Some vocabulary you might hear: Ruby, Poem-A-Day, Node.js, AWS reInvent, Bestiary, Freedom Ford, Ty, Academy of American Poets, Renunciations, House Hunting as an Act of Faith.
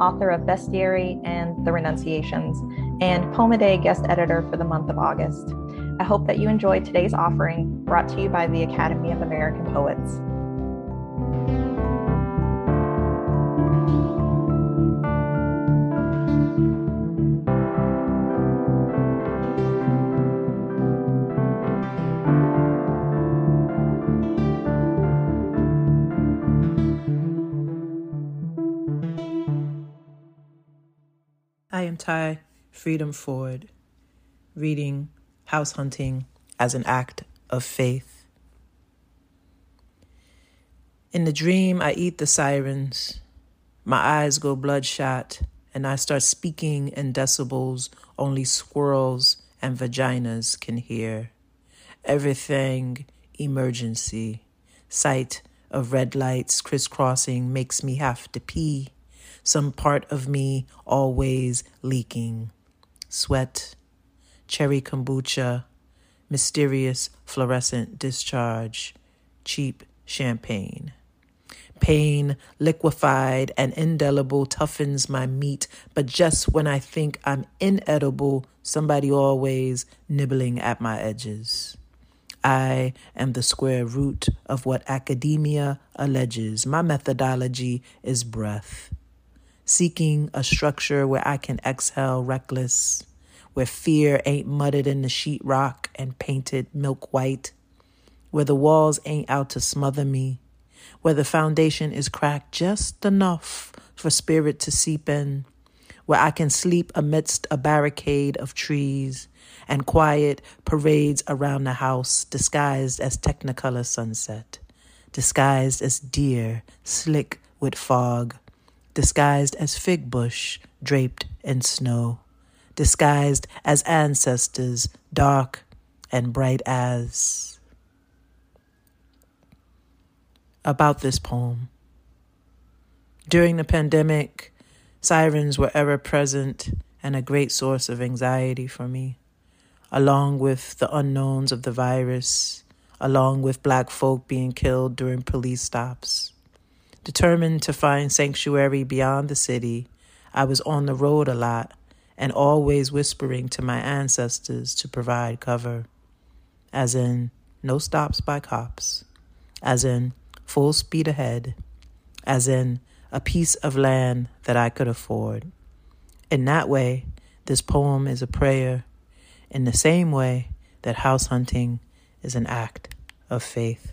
author of Bestiary and The Renunciations, and Poem-A-Day guest editor for the month of August. I hope that you enjoyed today's offering, brought to you by the Academy of American Poets. I am Ty, Freedom Ford, reading House Hunting as an Act of Faith. In the dream, I eat the sirens. My eyes go bloodshot, and I start speaking in decibels only squirrels and vaginas can hear. Everything emergency. Sight of red lights crisscrossing makes me have to pee. Some part of me always leaking. Sweat, cherry kombucha, mysterious fluorescent discharge, cheap champagne. Pain, liquefied and indelible, toughens my meat. But just when I think I'm inedible, somebody always nibbling at my edges. I am the square root of what academia alleges. My methodology is breath. Seeking a structure where I can exhale reckless, where fear ain't mudded in the sheetrock and painted milk white, where the walls ain't out to smother me, where the foundation is cracked just enough for spirit to seep in, where I can sleep amidst a barricade of trees and quiet parades around the house disguised as Technicolor sunset, disguised as deer slick with fog, disguised as fig bush draped in snow, disguised as ancestors dark and bright as. About this poem. During the pandemic, sirens were ever present and a great source of anxiety for me, along with the unknowns of the virus, along with Black folk being killed during police stops. Determined to find sanctuary beyond the city, I was on the road a lot and always whispering to my ancestors to provide cover. As in, no stops by cops. As in, full speed ahead. As in, a piece of land that I could afford. In that way, this poem is a prayer, in the same way that house hunting is an act of faith.